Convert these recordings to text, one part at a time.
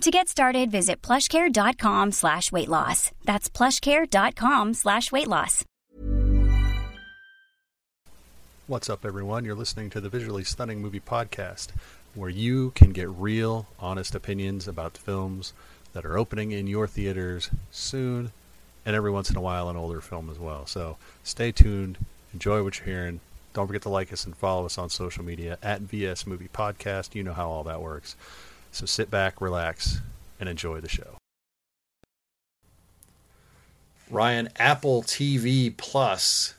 To get started, visit plushcare.com/weightloss. That's plushcare.com/weightloss. What's up, everyone? You're listening to the Visually Stunning Movie Podcast, where you can get real, honest opinions about films that are opening in your theaters soon, and every once in a while an older film as well. So stay tuned, enjoy what you're hearing. Don't forget to like us and follow us on social media at VS Movie Podcast. You know how all that works. So sit back, relax, and enjoy the show. Ryan, Apple TV Plus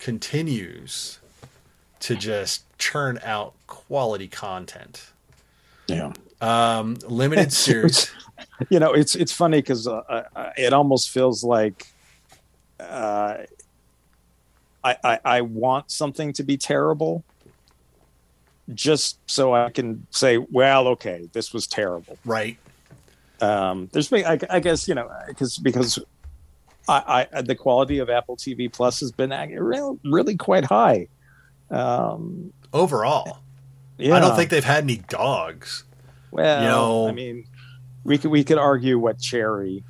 continues to just churn out quality content. Yeah. Limited series. You know, it's funny because it almost feels like I want something to be terrible, just so I can say, well, okay, this was terrible. Right. There's, I guess, you know, because the quality of Apple TV Plus has been really quite high. Overall. Yeah. I don't think they've had any dogs. Well, you know, I mean, we could argue what Cherry,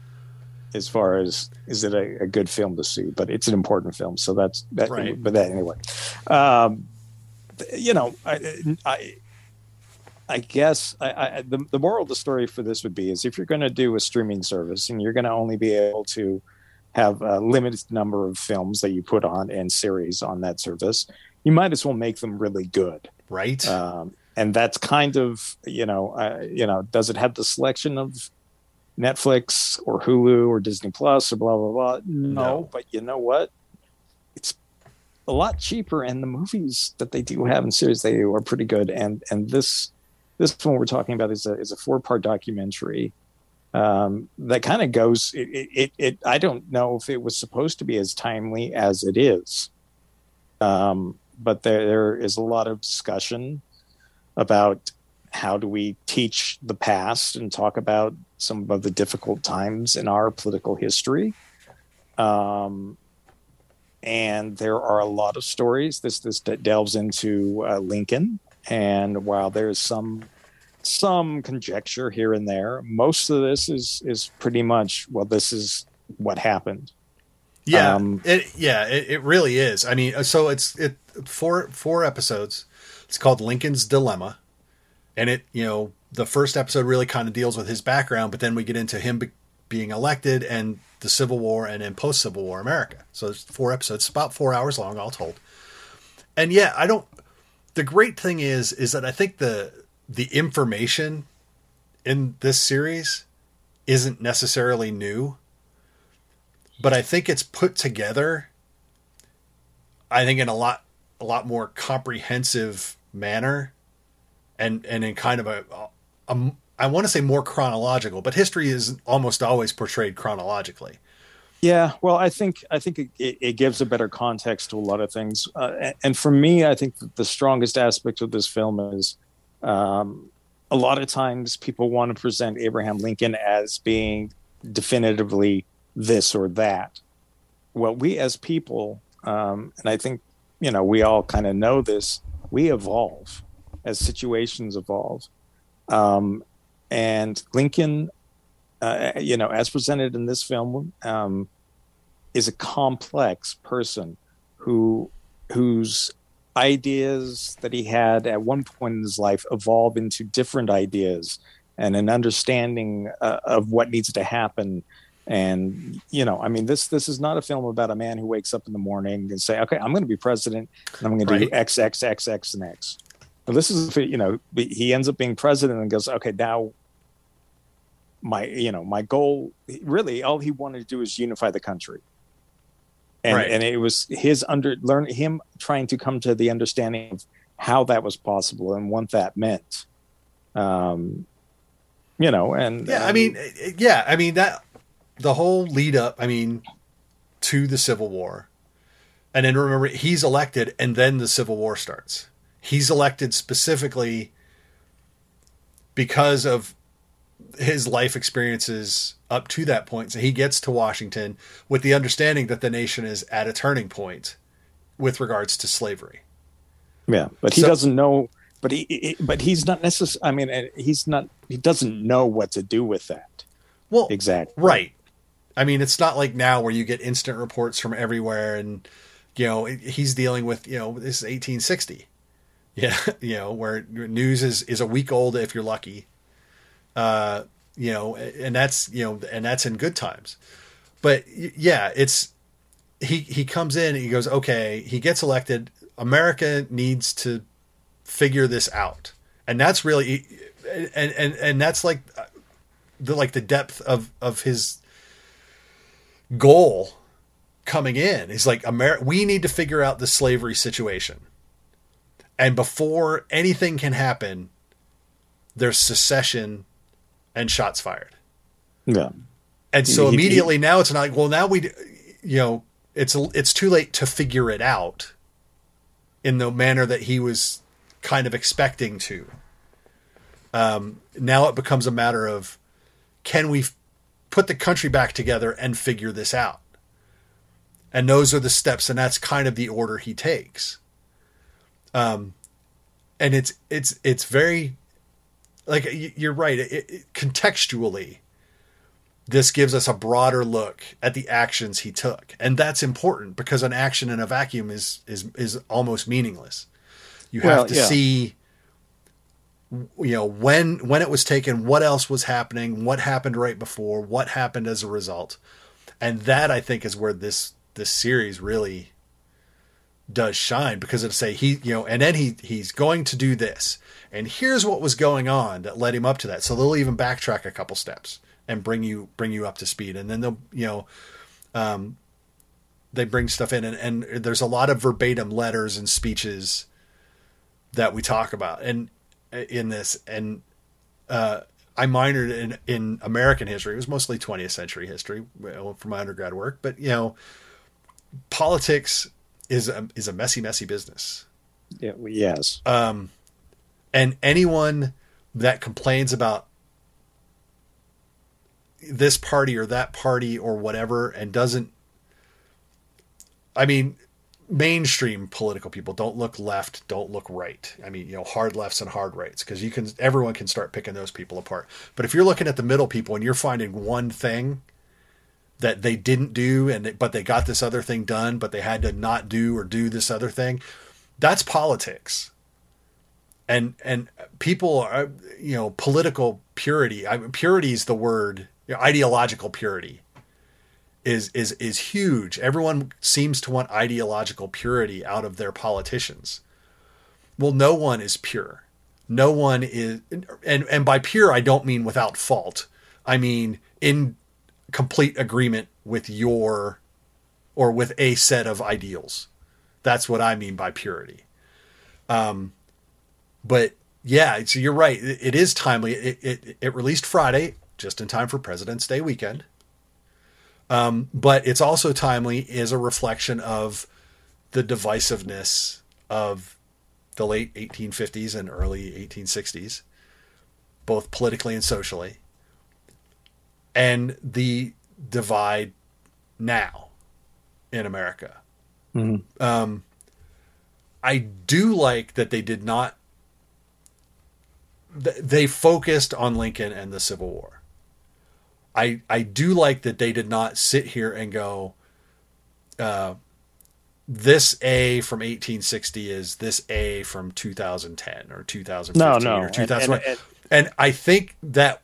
as far as, is it a good film to see, but it's an important film. So that's right. But that anyway, you know, I guess the moral of the story for this would be is if you're going to do a streaming service and you're going to only be able to have a limited number of films that you put on and series on that service, you might as well make them really good. Right. And that's kind of, you know, does it have the selection of Netflix or Hulu or Disney Plus or blah, blah, blah? No. But you know what? A lot cheaper, and the movies that they do have in series they do are pretty good. And this one we're talking about is a 4-part documentary that kind of goes. It I don't know if it was supposed to be as timely as it is, but there is a lot of discussion about how do we teach the past and talk about some of the difficult times in our political history. And there are a lot of stories. This delves into Lincoln, and while there's some conjecture here and there, most of this is pretty much, well, this is what happened. Yeah, it really is. I mean, so it's four episodes. It's called Lincoln's Dilemma, and it, you know, the first episode really kind of deals with his background, but then we get into him being elected and the Civil War, and then post-Civil War America. So there's 4 episodes, about 4 hours long, all told. And yeah, the great thing is that I think the information in this series isn't necessarily new, but I think it's put together, I think, in a lot more comprehensive manner, and in kind of a I want to say more chronological, but history is almost always portrayed chronologically. Yeah, well, I think it gives a better context to a lot of things. And for me, I think that the strongest aspect of this film is a lot of times people want to present Abraham Lincoln as being definitively this or that. Well, we as people, and I think, you know, we all kind of know this, we evolve as situations evolve. And Lincoln, you know, as presented in this film, is a complex person whose ideas that he had at one point in his life evolve into different ideas and an understanding of what needs to happen. And, you know, I mean, this is not a film about a man who wakes up in the morning and say, okay, I'm going to be president, and I'm going to do X, X, X, X, and X. But this is, you know, he ends up being president and goes, okay, now my goal, really all he wanted to do is unify the country. And, right. And it was him trying to come to the understanding of how that was possible and what that meant. You know, and yeah, I mean that the whole lead up, I mean, to the Civil War And then remember, he's elected, and then the Civil War starts. He's elected specifically because of his life experiences up to that point. So he gets to Washington with the understanding that the nation is at a turning point with regards to slavery. Yeah, but he doesn't know. But he's not necessary. I mean, he's not. He doesn't know what to do with that. Well, exactly. Right. I mean, it's not like now where you get instant reports from everywhere, and you know he's dealing with, you know, this is 1860. Yeah, you know, where news is a week old if you're lucky. You know, and that's, you know, and that's in good times. But yeah, it's he comes in and he goes, okay, he gets elected. America needs to figure this out. And that's really, and that's like the depth of his goal coming in. He's like, we need to figure out the slavery situation. And before anything can happen, there's secession and shots fired. Yeah. And so immediately now it's not like, well, now we, you know, it's too late to figure it out in the manner that he was kind of expecting to. Now it becomes a matter of, can we put the country back together and figure this out? And those are the steps. And that's kind of the order he takes. And it's very, like, you're right. Contextually, this gives us a broader look at the actions he took. And that's important, because an action in a vacuum is almost meaningless. You have to see, you know, when it was taken, what else was happening, what happened right before, what happened as a result. And that, I think, is where this series really does shine, because it'll say he, you know, and then he's going to do this, and here's what was going on that led him up to that. So they'll even backtrack a couple steps and bring you up to speed. And then they'll, you know, they bring stuff in, and there's a lot of verbatim letters and speeches that we talk about and in this. And, I minored in American history. It was mostly 20th century history for my undergrad work, but, you know, politics is a messy business. Yeah, yes. And anyone that complains about this party or that party or whatever, and mainstream political people, don't look left, don't look right. I mean, you know, hard lefts and hard rights, because everyone can start picking those people apart. But if you're looking at the middle people and you're finding one thing that they didn't do, but they got this other thing done, but they had to not do or do this other thing, that's politics. And people are, you know, political purity. I mean, purity is the word. You know, ideological purity is huge. Everyone seems to want ideological purity out of their politicians. Well, no one is pure. No one is, and by pure I don't mean without fault. I mean in complete agreement with with a set of ideals. That's what I mean by purity. But yeah, so you're right. It is timely. It released Friday, just in time for President's Day weekend. But it's also timely is a reflection of the divisiveness of the late 1850s and early 1860s, both politically and socially, and the divide now in America. Mm-hmm. I do like that they did not, they focused on Lincoln and the Civil War. I do like that they did not sit here and go, this A from 1860 is this A from 2010 or 2015 or 2001. And I think that,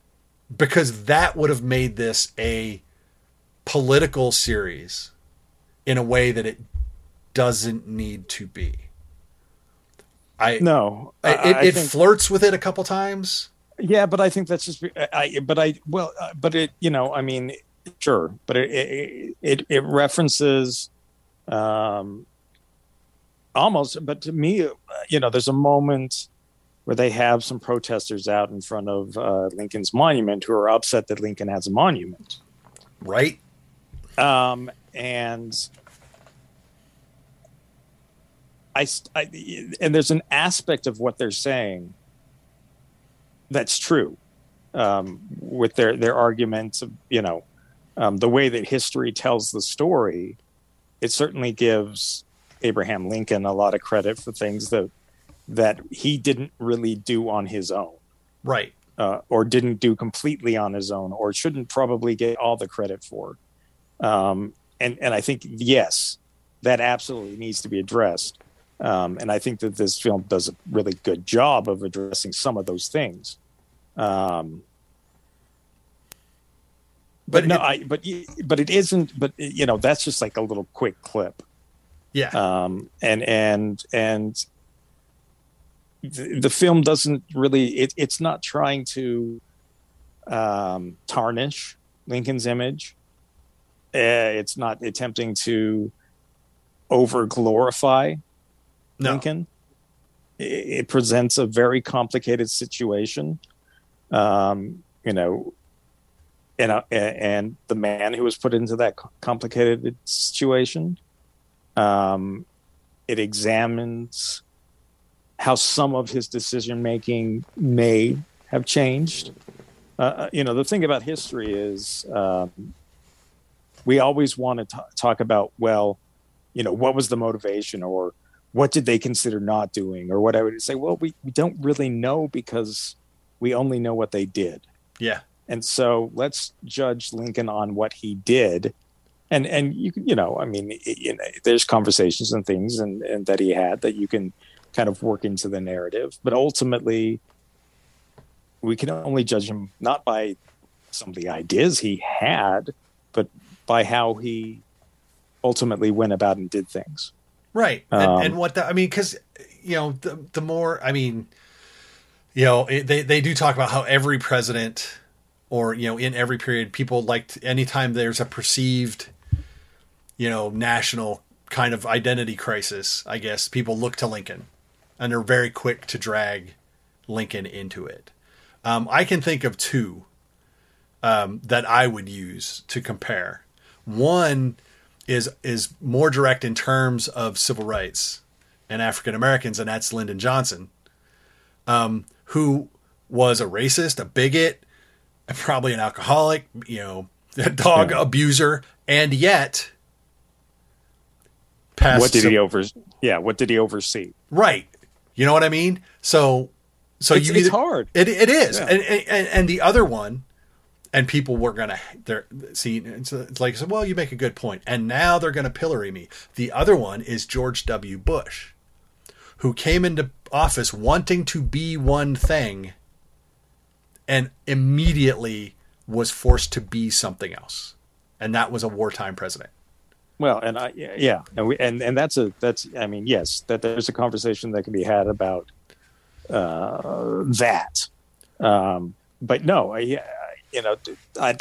because that would have made this a political series in a way that it doesn't need to be. I think flirts with it a couple times. Yeah, but I think that's just. It references, almost. But to me, you know, there's a moment where they have some protesters out in front of Lincoln's monument who are upset that Lincoln has a monument, right? And and there's an aspect of what they're saying that's true, with their arguments of, you know, the way that history tells the story. It certainly gives Abraham Lincoln a lot of credit for things that he didn't really do on his own. Right. Or didn't do completely on his own, or shouldn't probably get all the credit for. And I think, yes, that absolutely needs to be addressed. And I think that this film does a really good job of addressing some of those things. But you know, that's just like a little quick clip. Yeah. And the film doesn't really, it's not trying to tarnish Lincoln's image. It's not attempting to over glorify Lincoln. It presents a very complicated situation. You know, and the man who was put into that complicated situation. It examines how some of his decision making may have changed. You know, the thing about history is we always want to talk about, well, you know, what was the motivation, or what did they consider not doing, or whatever. To say, well, we don't really know, because we only know what they did. Yeah. And so let's judge Lincoln on what he did. And you can, you know, I mean, there's conversations and things and that he had that you can kind of work into the narrative. But ultimately, we can only judge him not by some of the ideas he had, but by how he ultimately went about and did things. Right. And what the, I mean, because, you know, the more, I mean, you know, they do talk about how every president, or, you know, in every period, people like, anytime there's a perceived, you know, national kind of identity crisis, I guess, people look to Lincoln, and they're very quick to drag Lincoln into it. I can think of two that I would use to compare. One is more direct in terms of civil rights and African Americans, and that's Lyndon Johnson, who was a racist, a bigot, probably an alcoholic, you know, a dog abuser, and yet passed. What did he oversee? Right. You know what I mean? So it's hard. It is. Yeah. And the other one, and people were gonna see. It's like, well, you make a good point, and now they're gonna pillory me. The other one is George W. Bush, who came into office wanting to be one thing, and immediately was forced to be something else, and that was a wartime president. Well, and there's a conversation that can be had about that, but no, you know,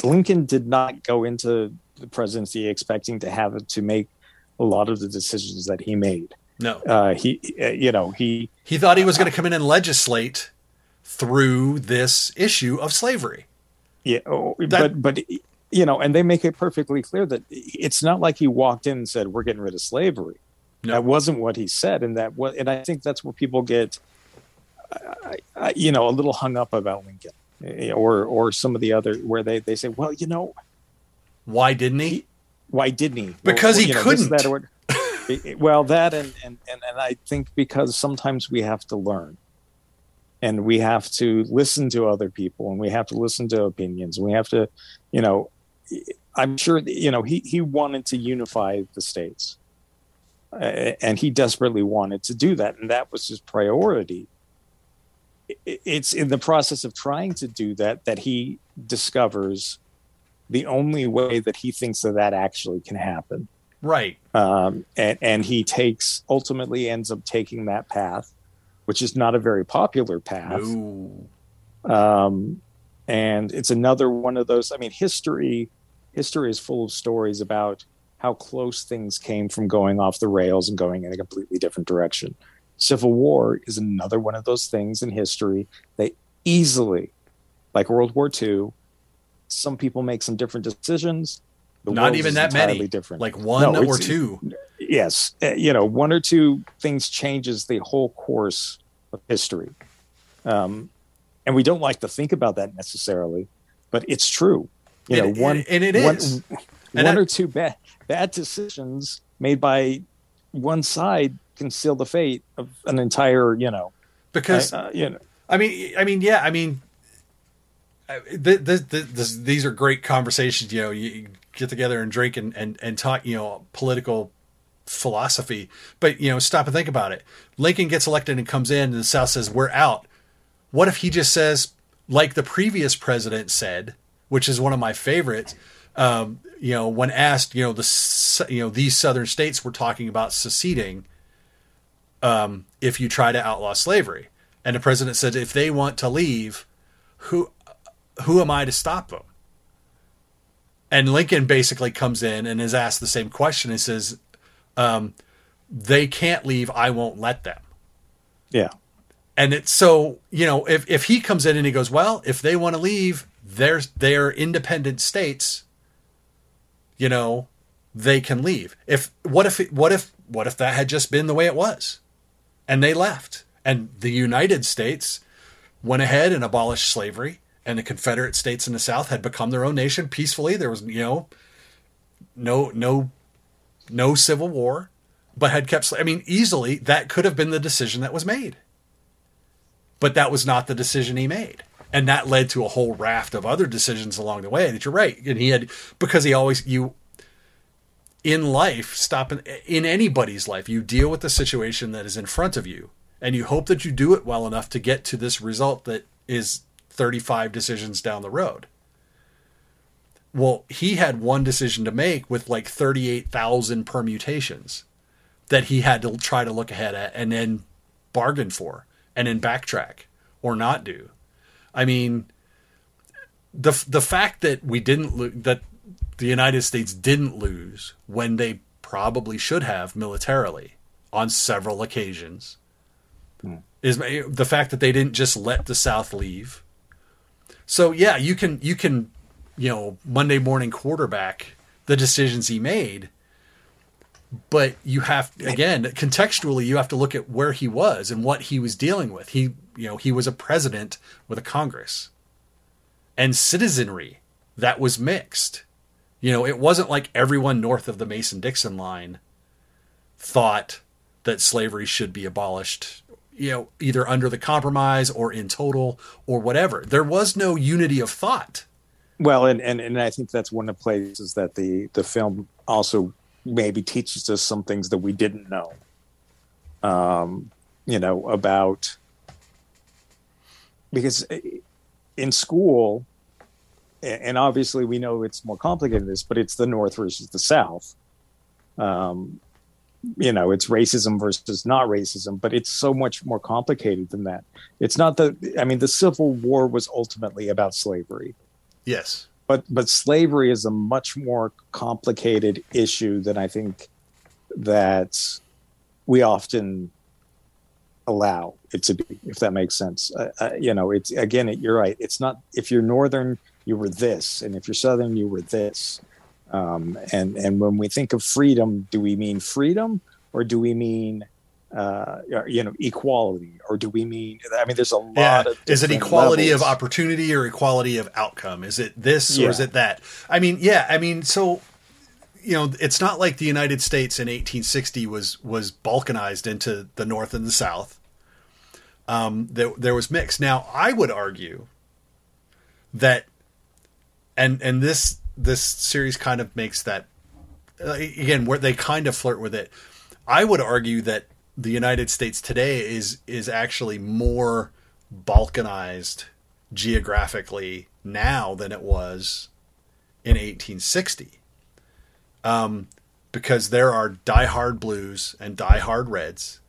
Lincoln did not go into the presidency expecting to have to make a lot of the decisions that he made. No, he thought he was going to come in and legislate through this issue of slavery. Yeah. But, you know, and they make it perfectly clear that it's not like he walked in and said, we're getting rid of slavery. No. That wasn't what he said. And I think that's where people get, you know, a little hung up about Lincoln. Or some of the other, where they say, well, you know, why didn't he? Because he couldn't. And I think because sometimes we have to learn, and we have to listen to other people, and we have to listen to opinions, and we have to, you know, I'm sure, you know, he wanted to unify the states, and he desperately wanted to do that, and that was his priority. It's in the process of trying to do that that he discovers the only way that he thinks that actually can happen. Right. And he ends up taking that path, which is not a very popular path. No. And it's another one of those. I mean, history is full of stories about how close things came from going off the rails and going in a completely different direction. Civil War is another one of those things in history. They easily, like World War II, some people make some different decisions. Not even that many. Different. Like one or two. yes, you know, one or two things changes the whole course of history. And we don't like to think about that necessarily, but it's true. One or two bad decisions made by one side can seal the fate of an entire, these are great conversations. You know, you get together and drink and talk, political philosophy, but stop and think about it. Lincoln gets elected and comes in and the South says, we're out. What if he just says, like the previous president said, which is one of my favorites, when asked, these Southern states were talking about seceding. If you try to outlaw slavery, and the president said, if they want to leave, who am I to stop them? And Lincoln basically comes in and is asked the same question. He says, they can't leave. I won't let them. Yeah. And it's so, if he comes in and he goes, well, if they want to leave, they're independent states, they can leave. What if that had just been the way it was and they left, and the United States went ahead and abolished slavery, and the Confederate States in the South had become their own nation peacefully. There was, no civil war, but had kept, easily that could have been the decision that was made. But that was not the decision he made. And that led to a whole raft of other decisions along the way that you're right. And he had, because he always, in anybody's life, you deal with the situation that is in front of you, and you hope that you do it well enough to get to this result that is 35 decisions down the road. Well, he had one decision to make with like 38,000 permutations that he had to try to look ahead at and then bargain for, and then backtrack or not do. The fact that we didn't that the United States didn't lose when they probably should have militarily on several occasions is the fact that they didn't just let the South leave. So yeah, you can Monday morning quarterback the decisions he made. But you have, again, contextually, you have to look at where he was and what he was dealing with. He, he was a president with a Congress and citizenry that was mixed. It wasn't like everyone north of the Mason-Dixon line thought that slavery should be abolished, either under the compromise or in total or whatever. There was no unity of thought. Well, and I think that's one of the places that the film also maybe teaches us some things that we didn't know, about, because in school, and obviously we know it's more complicated than this, but it's the North versus the South. It's racism versus not racism, but it's so much more complicated than that. It's not the Civil War was ultimately about slavery. Yes. But slavery is a much more complicated issue than I think that we often allow it to be, if that makes sense. It's, again, you're right. It's not, if you're Northern, you were this, and if you're Southern, you were this. And when we think of freedom, do we mean freedom, or do we mean equality, or do we mean, there's a lot of, is it equality levels of opportunity or equality of outcome? Is it this or is it that? It's not like the United States in 1860 was balkanized into the North and the South. There was mixed. Now I would argue that, and this series kind of makes that, again, where they kind of flirt with it. I would argue that the United States today is actually more balkanized geographically now than it was in 1860. Because there are diehard blues and diehard reds,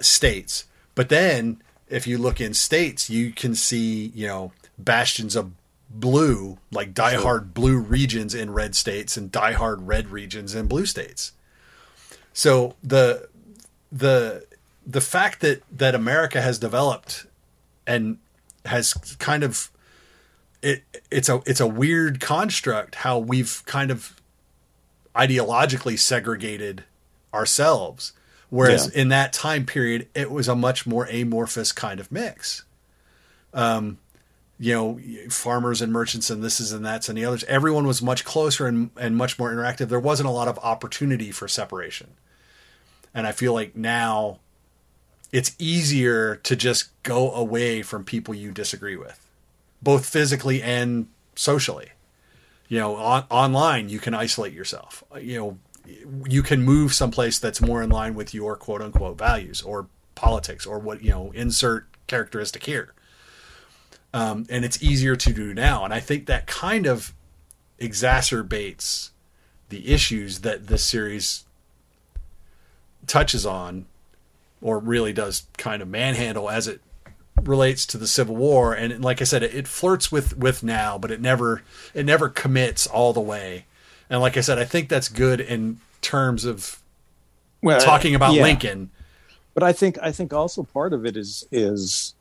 states. But then if you look in states, you can see, bastions of blue, like diehard blue regions in red states and diehard red regions in blue states. So the fact that America has developed and has kind of it's a weird construct how we've kind of ideologically segregated ourselves. Whereas in that time period, it was a much more amorphous kind of mix. You know, farmers and merchants and this is and that's and the others. Everyone was much closer and much more interactive. There wasn't a lot of opportunity for separation. And I feel like now it's easier to just go away from people you disagree with, both physically and socially. You know, online, you can isolate yourself. You know, you can move someplace that's more in line with your quote unquote values or politics or what, you know, insert characteristic here. And it's easier to do now. And I think that kind of exacerbates the issues that this series touches on, or really does kind of manhandle as it relates to the Civil War. And like I said, it flirts with now, but it never commits all the way. And like I said, I think that's good in terms of talking about Lincoln. But I think also part of it is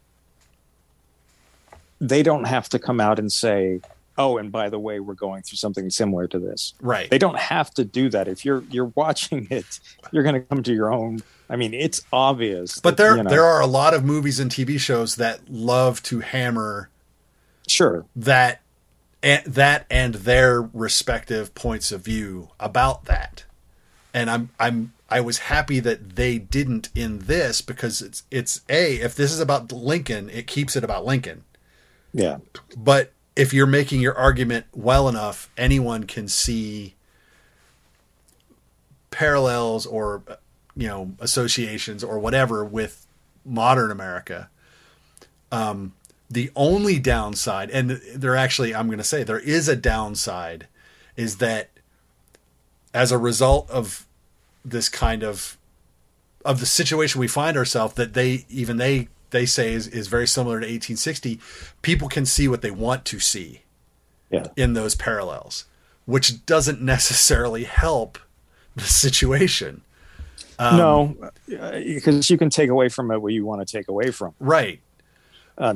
they don't have to come out and say, oh, and by the way, we're going through something similar to this. Right. They don't have to do that. If you're watching it, you're going to come to your own. I mean, it's obvious. But there are a lot of movies and TV shows that love to hammer that and their respective points of view about that. And I was happy that they didn't in this, because it's if this is about Lincoln, it keeps it about Lincoln. Yeah. But if you're making your argument well enough, anyone can see parallels or, you know, associations or whatever with modern America. The only downside, and there is a downside, is that as a result of this kind of the situation we find ourselves, that they say is very similar to 1860, people can see what they want to see in those parallels, which doesn't necessarily help the situation. No, because you can take away from it what you want to take away from. Right.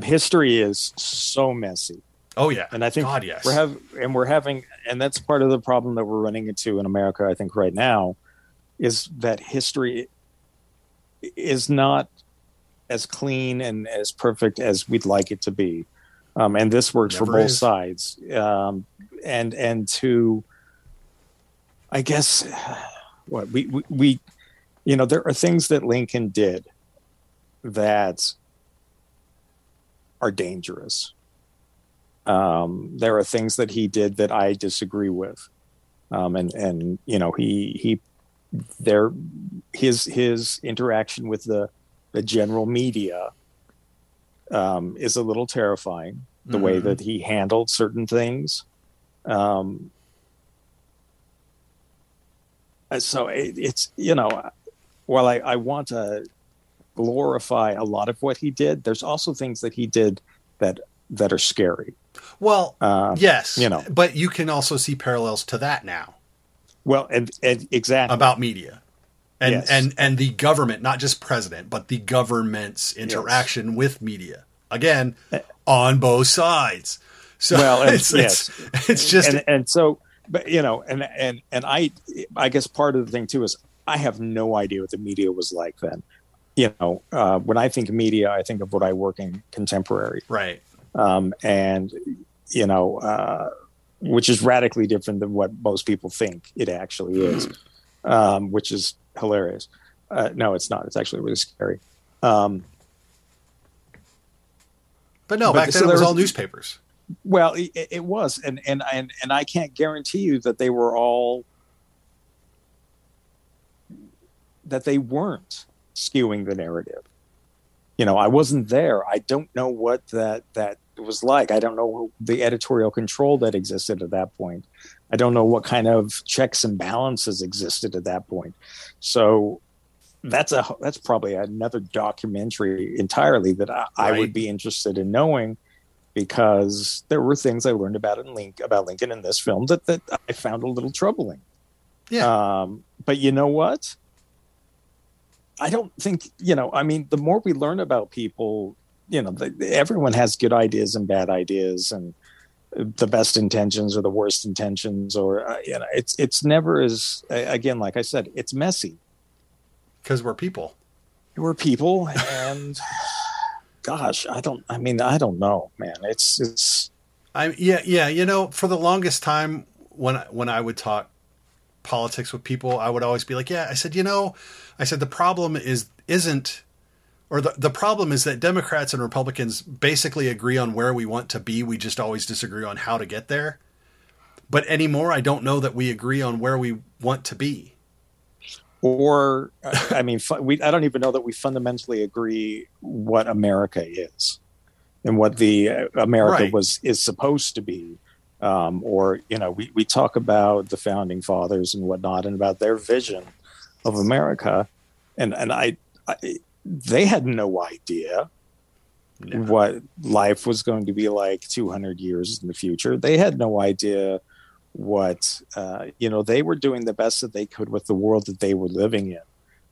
History is so messy. Oh yeah. And I think God, yes. And that's part of the problem that we're running into in America, I think, right now, is that history is not as clean and as perfect as we'd like it to be. And this works for both sides. I guess what we you know, there are things that Lincoln did that are dangerous. There are things that he did that I disagree with. And you know, his interaction with the general media is a little terrifying, the way that he handled certain things. So it's, you know, while I want to glorify a lot of what he did, there's also things that he did that are scary. Well, yes, you know, but you can also see parallels to that now. Well, and exactly about media. And, yes. and the government, not just president, but the government's interaction with media, again, on both sides. So it's just, and so, but you know, and I guess part of the thing too is I have no idea what the media was like then. You know, when I think media, I think of what I work in contemporary, right? And you know, which is radically different than what most people think it actually is, which is hilarious. No, it's not. It's actually really scary. But back then it was all newspapers. Well, it was, and I can't guarantee you that they were all, that they weren't skewing the narrative. You know, I wasn't there. I don't know what that was like. I don't know the editorial control that existed at that point. I don't know what kind of checks and balances existed at that point. So that's probably another documentary entirely that I would be interested in knowing, because there were things I learned about Lincoln in this film that I found a little troubling. Yeah. But you know what? I don't think, you know, I mean, the more we learn about people, you know, everyone has good ideas and bad ideas, and the best intentions or the worst intentions, or you know, it's never as, again, like I said, it's messy. Because we're people. We're people, and gosh, I don't know, man. It's. You know, for the longest time, when I would talk politics with people, I would always be like, yeah. I said the problem the problem is that Democrats and Republicans basically agree on where we want to be. We just always disagree on how to get there. But anymore, I don't know that we agree on where we want to be. Or, I mean, I don't even know that we fundamentally agree what America is and what the America right. is supposed to be. Or, you know, we talk about the founding fathers and whatnot and about their vision of America. And they had no idea what life was going to be like 200 years in the future. They had no idea what, they were doing the best that they could with the world that they were living in.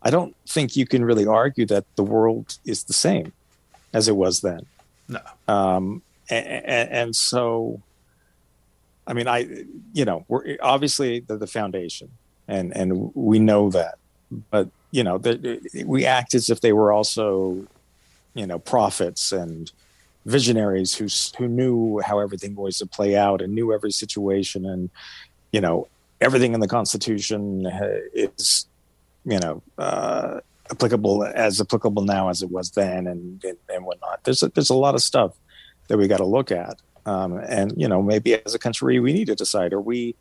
I don't think you can really argue that the world is the same as it was then. No. And so, I mean, we're obviously the foundation and we know that, but you know, we act as if they were also, you know, prophets and visionaries who knew how everything was to play out and knew every situation. And, you know, everything in the Constitution is, you know, applicable now as it was then and whatnot. There's a lot of stuff that we got to look at. And, you know, maybe as a country, we need to decide, are we,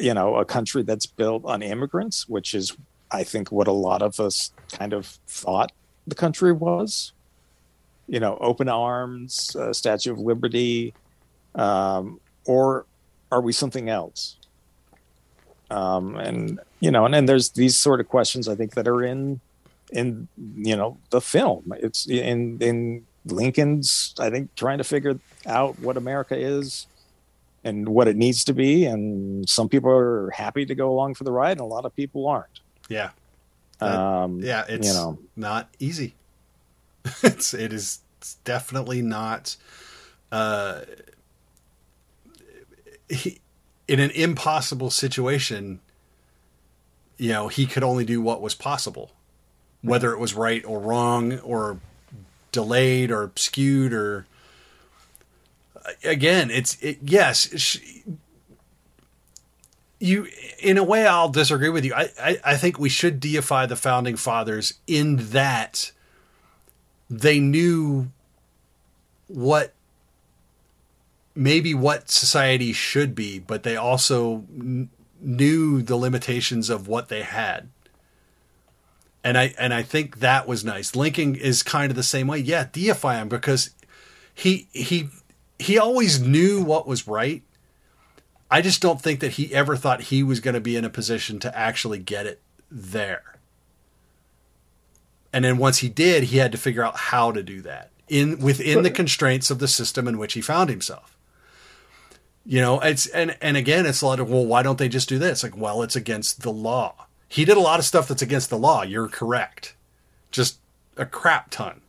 you know, a country that's built on immigrants, which is, I think, what a lot of us kind of thought the country was, you know, open arms, Statue of Liberty, or are we something else? And, you know, and then there's these sort of questions I think that are in, you know, the film. It's in Lincoln's, I think, trying to figure out what America is and what it needs to be. And some people are happy to go along for the ride and a lot of people aren't. Yeah. It's not easy. It's definitely not in an impossible situation. You know, he could only do what was possible, whether it was right or wrong or delayed or skewed or again, you, in a way, I'll disagree with you. I think we should deify the founding fathers in that they knew what society should be, but they also knew the limitations of what they had. And I think that was nice. Lincoln is kind of the same way. Yeah, deify him because he always knew what was right. I just don't think that he ever thought he was going to be in a position to actually get it there. And then once he did, he had to figure out how to do that within the constraints of the system in which he found himself. You know, it's and again, it's a lot of, well, why don't they just do this? Like, well, it's against the law. He did a lot of stuff that's against the law. You're correct. Just a crap ton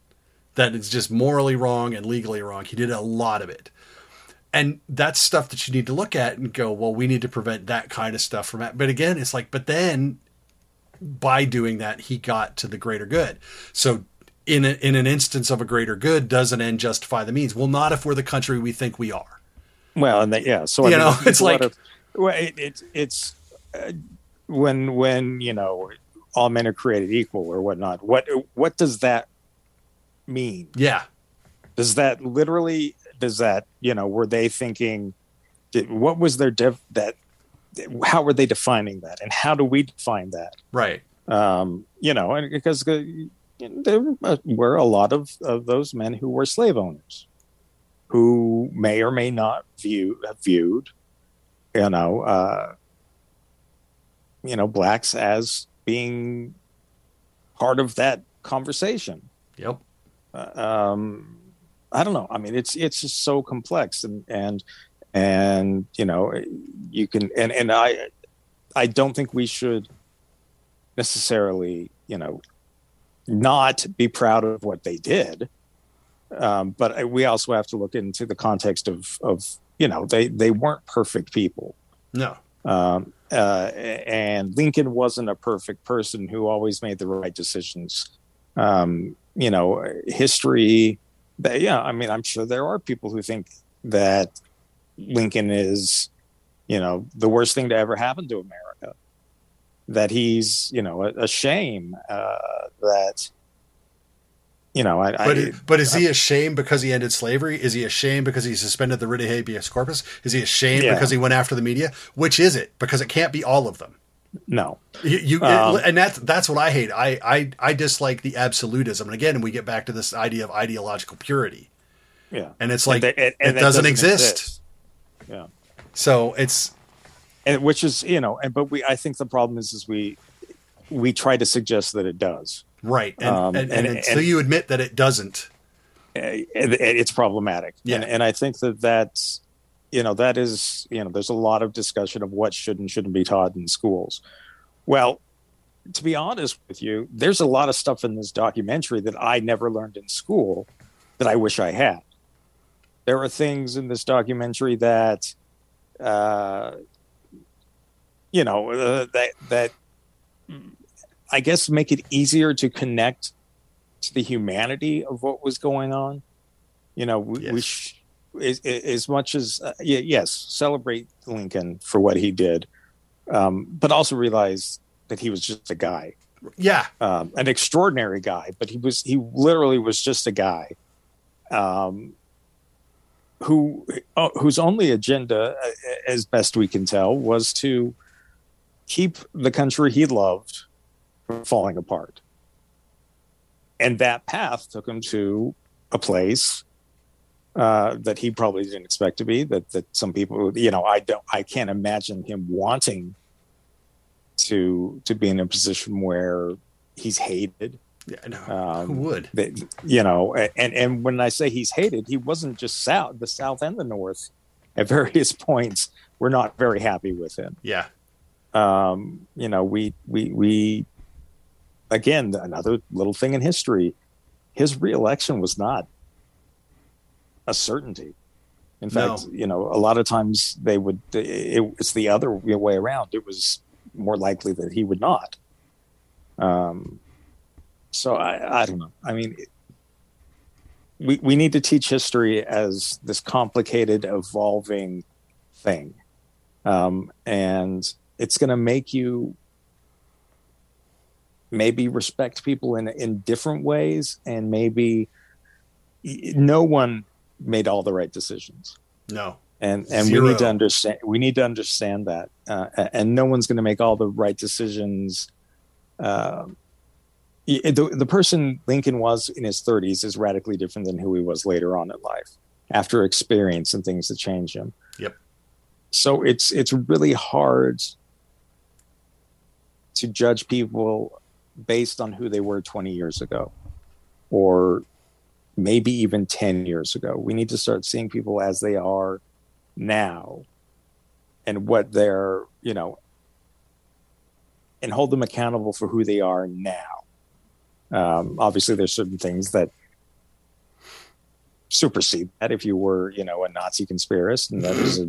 that is just morally wrong and legally wrong. He did a lot of it. And that's stuff that you need to look at and go, well, we need to prevent that kind of stuff from happening. But again, it's like, but then by doing that, he got to the greater good. So in an instance of a greater good, does an end justify the means? Well, not if we're the country we think we are. Well, and yeah. So, you know, it's like, when, you know, all men are created equal or whatnot, what does that mean? Yeah. Does that literally, you know, were they thinking, what was their how were they defining that? And how do we define that? Right. You know, and because there were a lot of those men who were slave owners who may or may not have viewed, you know, blacks as being part of that conversation. Yep. I don't know. I mean, it's just so complex and you know, you can, and I don't think we should necessarily, you know, not be proud of what they did. But we also have to look into the context of, you know, they weren't perfect people. No. And Lincoln wasn't a perfect person who always made the right decisions. You know, history. But yeah, I mean, I'm sure there are people who think that Lincoln is, you know, the worst thing to ever happen to America. That he's, you know, a shame. That, you know, but is he a shame because he ended slavery? Is he a shame because he suspended the writ of habeas corpus? Is he a shame because he went after the media? Which is it? Because it can't be all of them. No, and that's what I hate. I dislike the absolutism. And again, we get back to this idea of ideological purity. Yeah, and it's like it doesn't exist. Yeah, so it's, and which is, you know, and but I think the problem is we try to suggest that it does, right? And until you admit that it doesn't, it's problematic. Yeah, and I think that's. You know, that is, you know, there's a lot of discussion of what should and shouldn't be taught in schools. Well, to be honest with you, there's a lot of stuff in this documentary that I never learned in school that I wish I had. There are things in this documentary that, you know, that I guess make it easier to connect to the humanity of what was going on. You know, as much as yes, celebrate Lincoln for what he did, but also realize that he was just a guy. Yeah, an extraordinary guy, but he literally was just a guy, whose only agenda, as best we can tell, was to keep the country he loved from falling apart, and that path took him to a place. That he probably didn't expect to be. That some people, you know, I can't imagine him wanting to be in a position where he's hated. Yeah, no, who would? You know, and when I say he's hated, he wasn't just South. The South and the North, at various points, were not very happy with him. Yeah. You know, we again, another little thing in history. His reelection was not a certainty. In fact, you know, a lot of times they would. It's the other way around. It was more likely that he would not. So I don't know. I mean, we need to teach history as this complicated, evolving thing, and it's going to make you maybe respect people in different ways, and maybe no one made all the right decisions. No. And Zero. we need to understand that. And no one's going to make all the right decisions. The person Lincoln was in his 30s is radically different than who he was later on in life, after experience and things that change him. Yep. So it's really hard to judge people based on who they were 20 years ago, or maybe even 10 years ago. We need to start seeing people as they are now, and what they're, you know, and hold them accountable for who they are now. Obviously, there's certain things that supersede that. If you were, you know, a Nazi conspiracist, and that was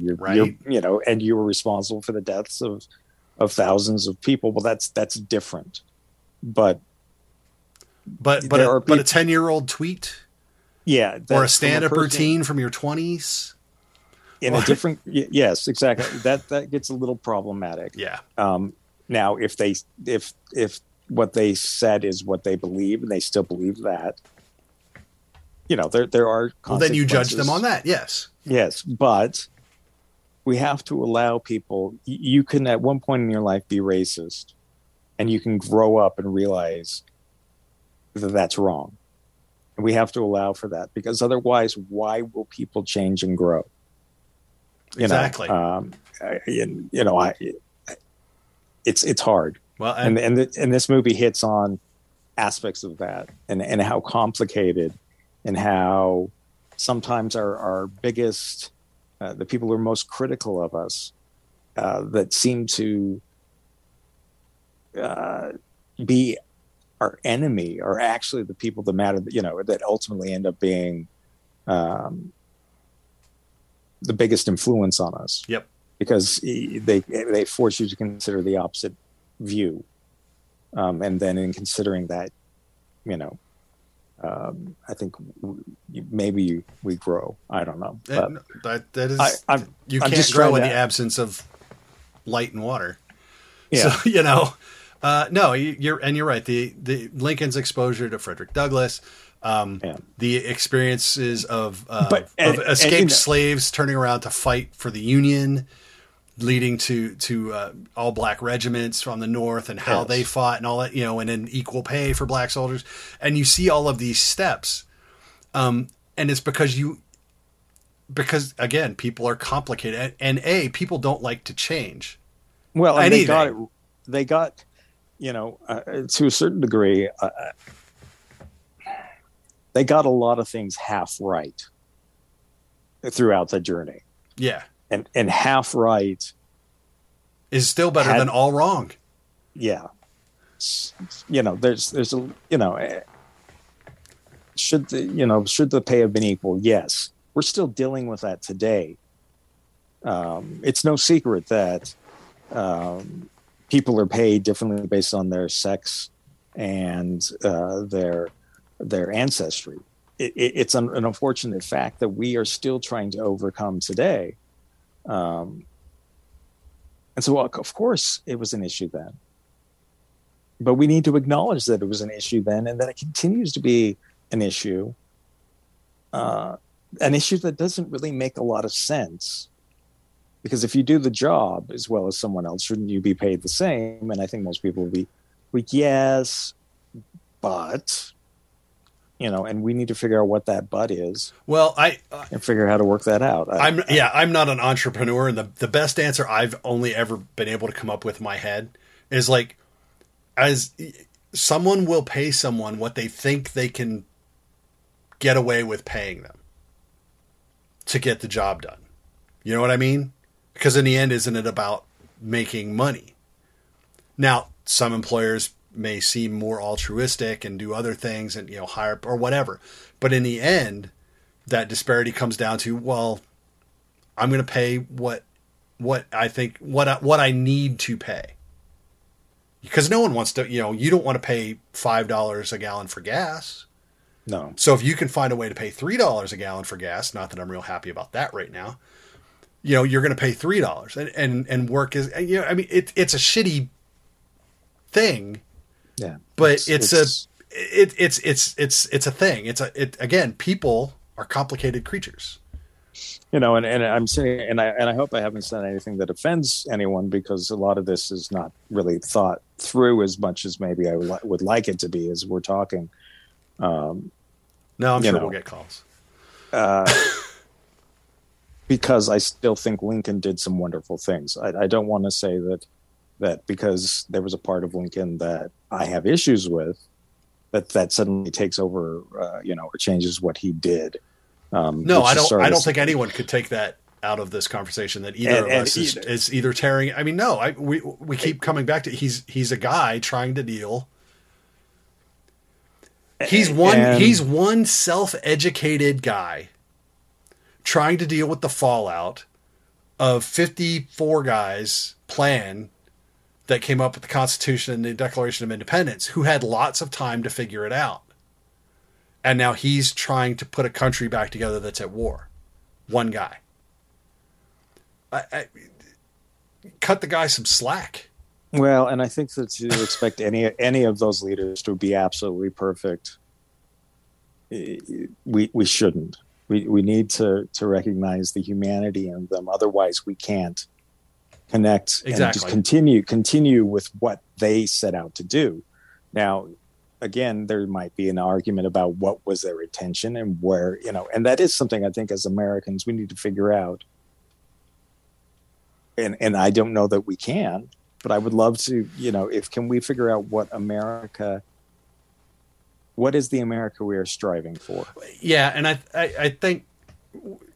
you know, and you were responsible for the deaths of thousands of people, well, that's different. But a 10-year-old tweet. Yeah, or a stand-up routine from your 20s. Yes, exactly. That gets a little problematic. Yeah. Now, if what they said is what they believe, and they still believe that, you know, there are consequences. Well, then you judge them on that. Yes. Yes, but we have to allow people. You can at one point in your life be racist, and you can grow up and realize that that's wrong. And we have to allow for that, because otherwise, why will people change and grow? Exactly. It's hard. Well, and this movie hits on aspects of that, and how complicated, and how sometimes our biggest, the people who are most critical of us, that seem to be our enemy, are actually the people that matter, you know, that ultimately end up being the biggest influence on us. Yep. because they force you to consider the opposite view. And then in considering that, I think maybe we grow. I don't know. You can't grow in the absence of light and water. Yeah. So, you're right. The Lincoln's exposure to Frederick Douglass, the experiences of escaped slaves turning around to fight for the Union, leading to all black regiments from the North and how they fought and all that, and then equal pay for black soldiers. And you see all of these steps. And it's because again, people are complicated and people don't like to change. Well, and they got, to a certain degree, they got a lot of things half right throughout the journey. Yeah. And half right is still better than all wrong. Yeah. Should the pay have been equal? Yes. We're still dealing with that today. It's no secret that people are paid differently based on their sex and their ancestry. It's an unfortunate fact that we are still trying to overcome today. And so, of course, it was an issue then. But we need to acknowledge that it was an issue then and that it continues to be an issue that doesn't really make a lot of sense. Because if you do the job as well as someone else, shouldn't you be paid the same? And I think most people will be like, yes, but... and we need to figure out what that butt is. Well, and figure out how to work that out. I'm not an entrepreneur, and the best answer I've only ever been able to come up with in my head is like, as someone will pay someone what they think they can get away with paying them to get the job done. You know what I mean? Because in the end, isn't it about making money? Now, some employers may seem more altruistic and do other things and, hire or whatever. But in the end, that disparity comes down to, well, I'm going to pay what I need to pay. Because no one wants to, you don't want to pay $5 a gallon for gas. No. So if you can find a way to pay $3 a gallon for gas, not that I'm real happy about that right now, you're going to pay $3 and work is, it's a shitty thing. Yeah, but it's a thing. Again, people are complicated creatures. And I'm saying, and I hope I haven't said anything that offends anyone, because a lot of this is not really thought through as much as maybe I would like it to be as we're talking. No, I'm sure we'll get calls. Because I still think Lincoln did some wonderful things. I don't want to say that because there was a part of Lincoln that I have issues with, that suddenly takes over, or changes what he did. No, I don't think anyone could take that out of this conversation. That either of us is either tearing. I mean, no, we keep coming back to he's a guy trying to deal. He's one self-educated guy trying to deal with the fallout of 54 guys' plan that came up with the Constitution and the Declaration of Independence, who had lots of time to figure it out. And now he's trying to put a country back together that's at war. One guy. I cut the guy some slack. Well, and I think that to expect any of those leaders to be absolutely perfect, we shouldn't. We need to recognize the humanity in them. Otherwise, we can't connect and just continue with what they set out to do. Now, again, there might be an argument about what was their intention and where, and that is something I think as Americans we need to figure out. And I don't know that we can, but I would love to, can we figure out what is the America we are striving for? Yeah. And I think,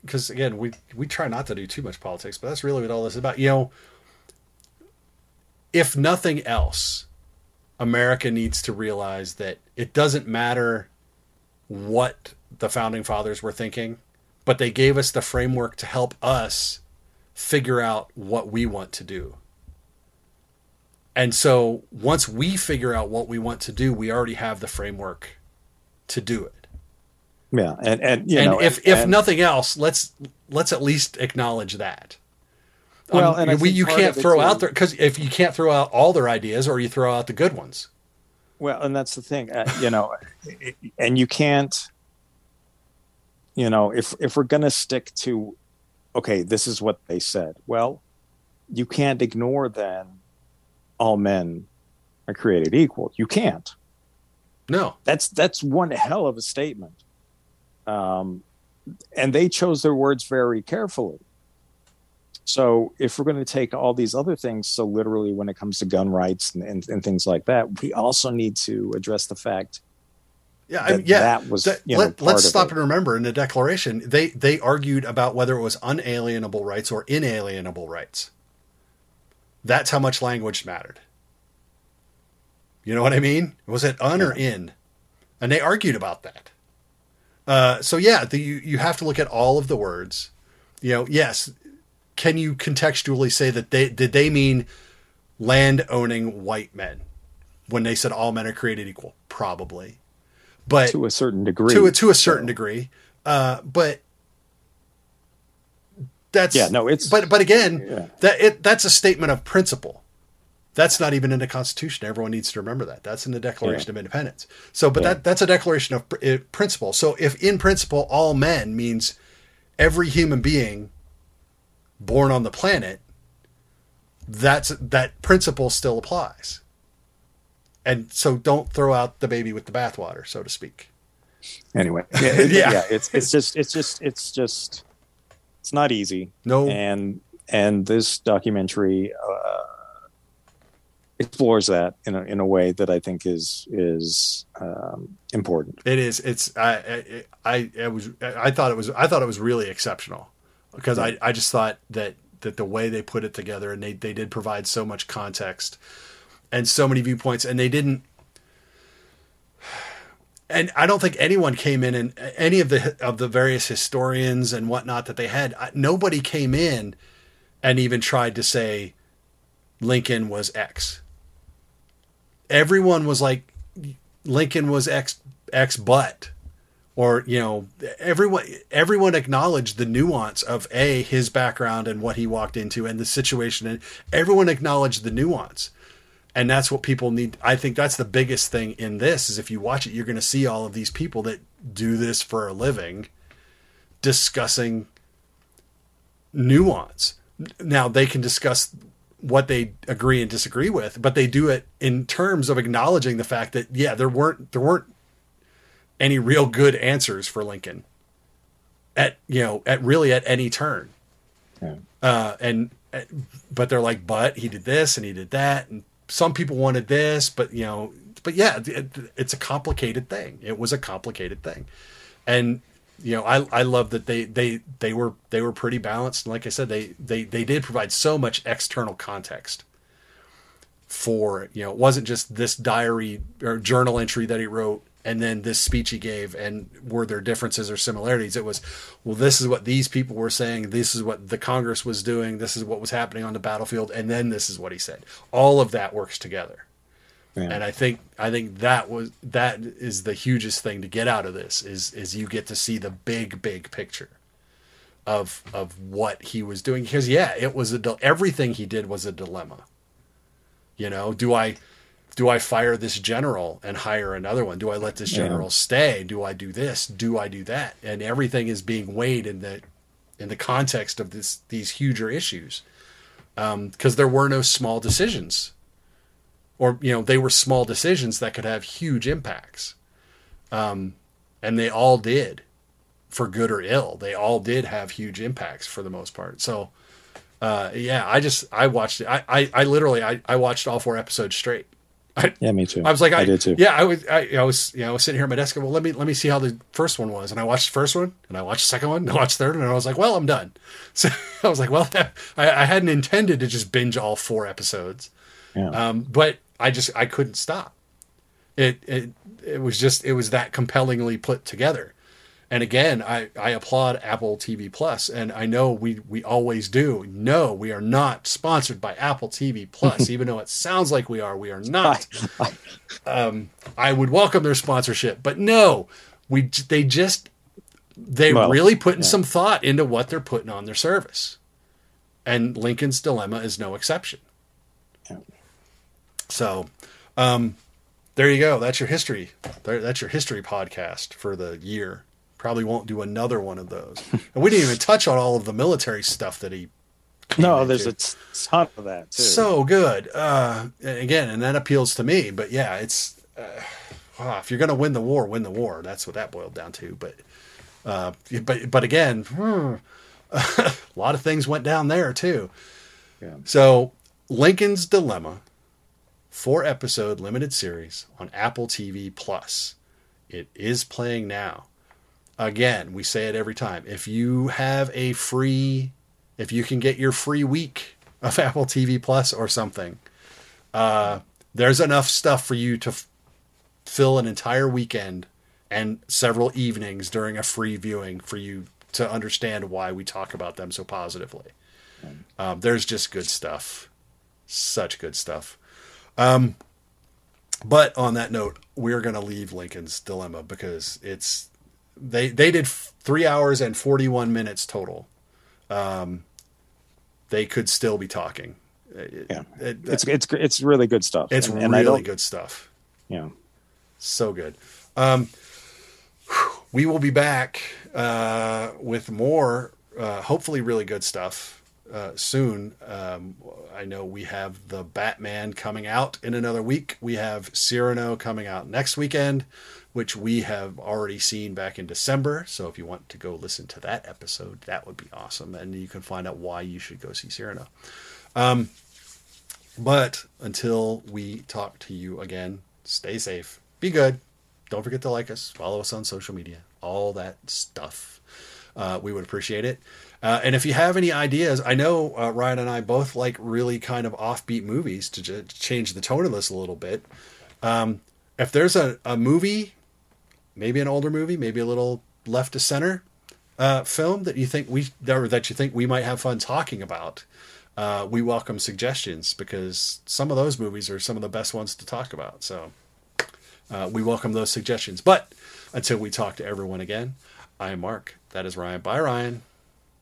because again, we try not to do too much politics, but that's really what all this is about. If nothing else, America needs to realize that it doesn't matter what the founding fathers were thinking, but they gave us the framework to help us figure out what we want to do. And so once we figure out what we want to do, we already have the framework to do it. Yeah. And if nothing else, let's at least acknowledge that. Well, and you can't throw out there, because if you can't throw out all their ideas, or you throw out the good ones. Well, and that's the thing, and you can't, if we're going to stick to, okay, this is what they said. Well, you can't ignore then all men are created equal. You can't. No, that's one hell of a statement. And they chose their words very carefully. So if we're going to take all these other things, so literally when it comes to gun rights and things like that, we also need to address the fact. Yeah, that was. Let's stop and remember, in the Declaration, they argued about whether it was unalienable rights or inalienable rights. That's how much language mattered. You know what I mean? Was it un or in? And they argued about that. You have to look at all of the words. Yes. Can you contextually say that did they mean land owning white men when they said all men are created equal? Probably, but to a certain degree. But that's that's a statement of principle. That's not even in the Constitution. Everyone needs to remember that. That's in the Declaration of Independence. That's a declaration of principle. So if in principle all men means every human being born on the planet, that principle still applies. And so don't throw out the baby with the bathwater, so to speak. Anyway, it's not easy. No. And this documentary explores that in a way that I think is important. It is. I thought it was really exceptional. Because I just thought that the way they put it together, and they did provide so much context and so many viewpoints, and they didn't. And I don't think anyone came in, and any of the various historians and whatnot that they had, nobody came in and even tried to say Lincoln was X. Everyone was like, Lincoln was X but. Or, everyone acknowledged the nuance of his background and what he walked into and the situation. And everyone acknowledged the nuance. And that's what people need. I think that's the biggest thing in this is if you watch it, you're going to see all of these people that do this for a living discussing nuance. Now they can discuss what they agree and disagree with, but they do it in terms of acknowledging the fact that, there weren't any real good answers for Lincoln at any turn. Yeah. But they're like, but he did this and he did that. And some people wanted this, it's a complicated thing. It was a complicated thing. And, I love that they were pretty balanced. And like I said, they did provide so much external context for, it wasn't just this diary or journal entry that he wrote, and then this speech he gave, and were there differences or similarities? It was, well, this is what these people were saying. This is what the Congress was doing. This is what was happening on the battlefield. And then this is what he said. All of that works together. Yeah. And I think that is the hugest thing to get out of this is you get to see the big picture of what he was doing. Because it was everything he did was a dilemma. Do I fire this general and hire another one? Do I let this general stay? Do I do this? Do I do that? And everything is being weighed in the context of these huger issues. Because there were no small decisions, or, they were small decisions that could have huge impacts. And they all did, for good or ill. They all did have huge impacts for the most part. So, I watched it. I literally watched all 4 episodes straight. Me too. I was like, I did too. Yeah, I was sitting here at my desk. Well, let me see how the first one was, and I watched the first one, and I watched the second one, and I watched the third one, and I was like, well, I'm done. So I was like, well, I hadn't intended to just binge all 4 episodes, but I couldn't stop. It was that compellingly put together, And again, I applaud Apple TV Plus, and I know we always do. No, we are not sponsored by Apple TV Plus, even though it sounds like we are not. I would welcome their sponsorship, but no, they're really putting some thought into what they're putting on their service. And Lincoln's Dilemma is no exception. Yeah. So, there you go. That's your history. That's your history podcast for the year. Probably won't do another one of those. And we didn't even touch on all of the military stuff that he. No, there's a ton of that too. So good. Again, and that appeals to me. But yeah, it's if you're going to win the war, win the war. That's what that boiled down to. But again, a lot of things went down there too. Yeah. So Lincoln's Dilemma. 4-episode limited series on Apple TV Plus. It is playing now. Again, we say it every time. If you can get your free week of Apple TV Plus or something, there's enough stuff for you to fill an entire weekend and several evenings during a free viewing for you to understand why we talk about them so positively. There's just good stuff. Such good stuff. But on that note, we're going to leave Lincoln's Dilemma because they did 3 hours and 41 minutes total. They could still be talking. Yeah. It's really good stuff. It's really good stuff. Yeah. So good. We will be back, with more, hopefully really good stuff. Soon. I know we have The Batman coming out in another week. We have Cyrano coming out next weekend, which we have already seen back in December. So if you want to go listen to that episode, that would be awesome. And you can find out why you should go see Cyrano. But until we talk to you again, stay safe, be good. Don't forget to like us, follow us on social media, all that stuff. We would appreciate it. And if you have any ideas, I know Ryan and I both like really kind of offbeat movies to change the tone of this a little bit. If there's a movie, maybe an older movie, maybe a little left to center film that you think we might have fun talking about, we welcome suggestions because some of those movies are some of the best ones to talk about. So we welcome those suggestions. But until we talk to everyone again, I am Mark. That is Ryan. Bye, Ryan.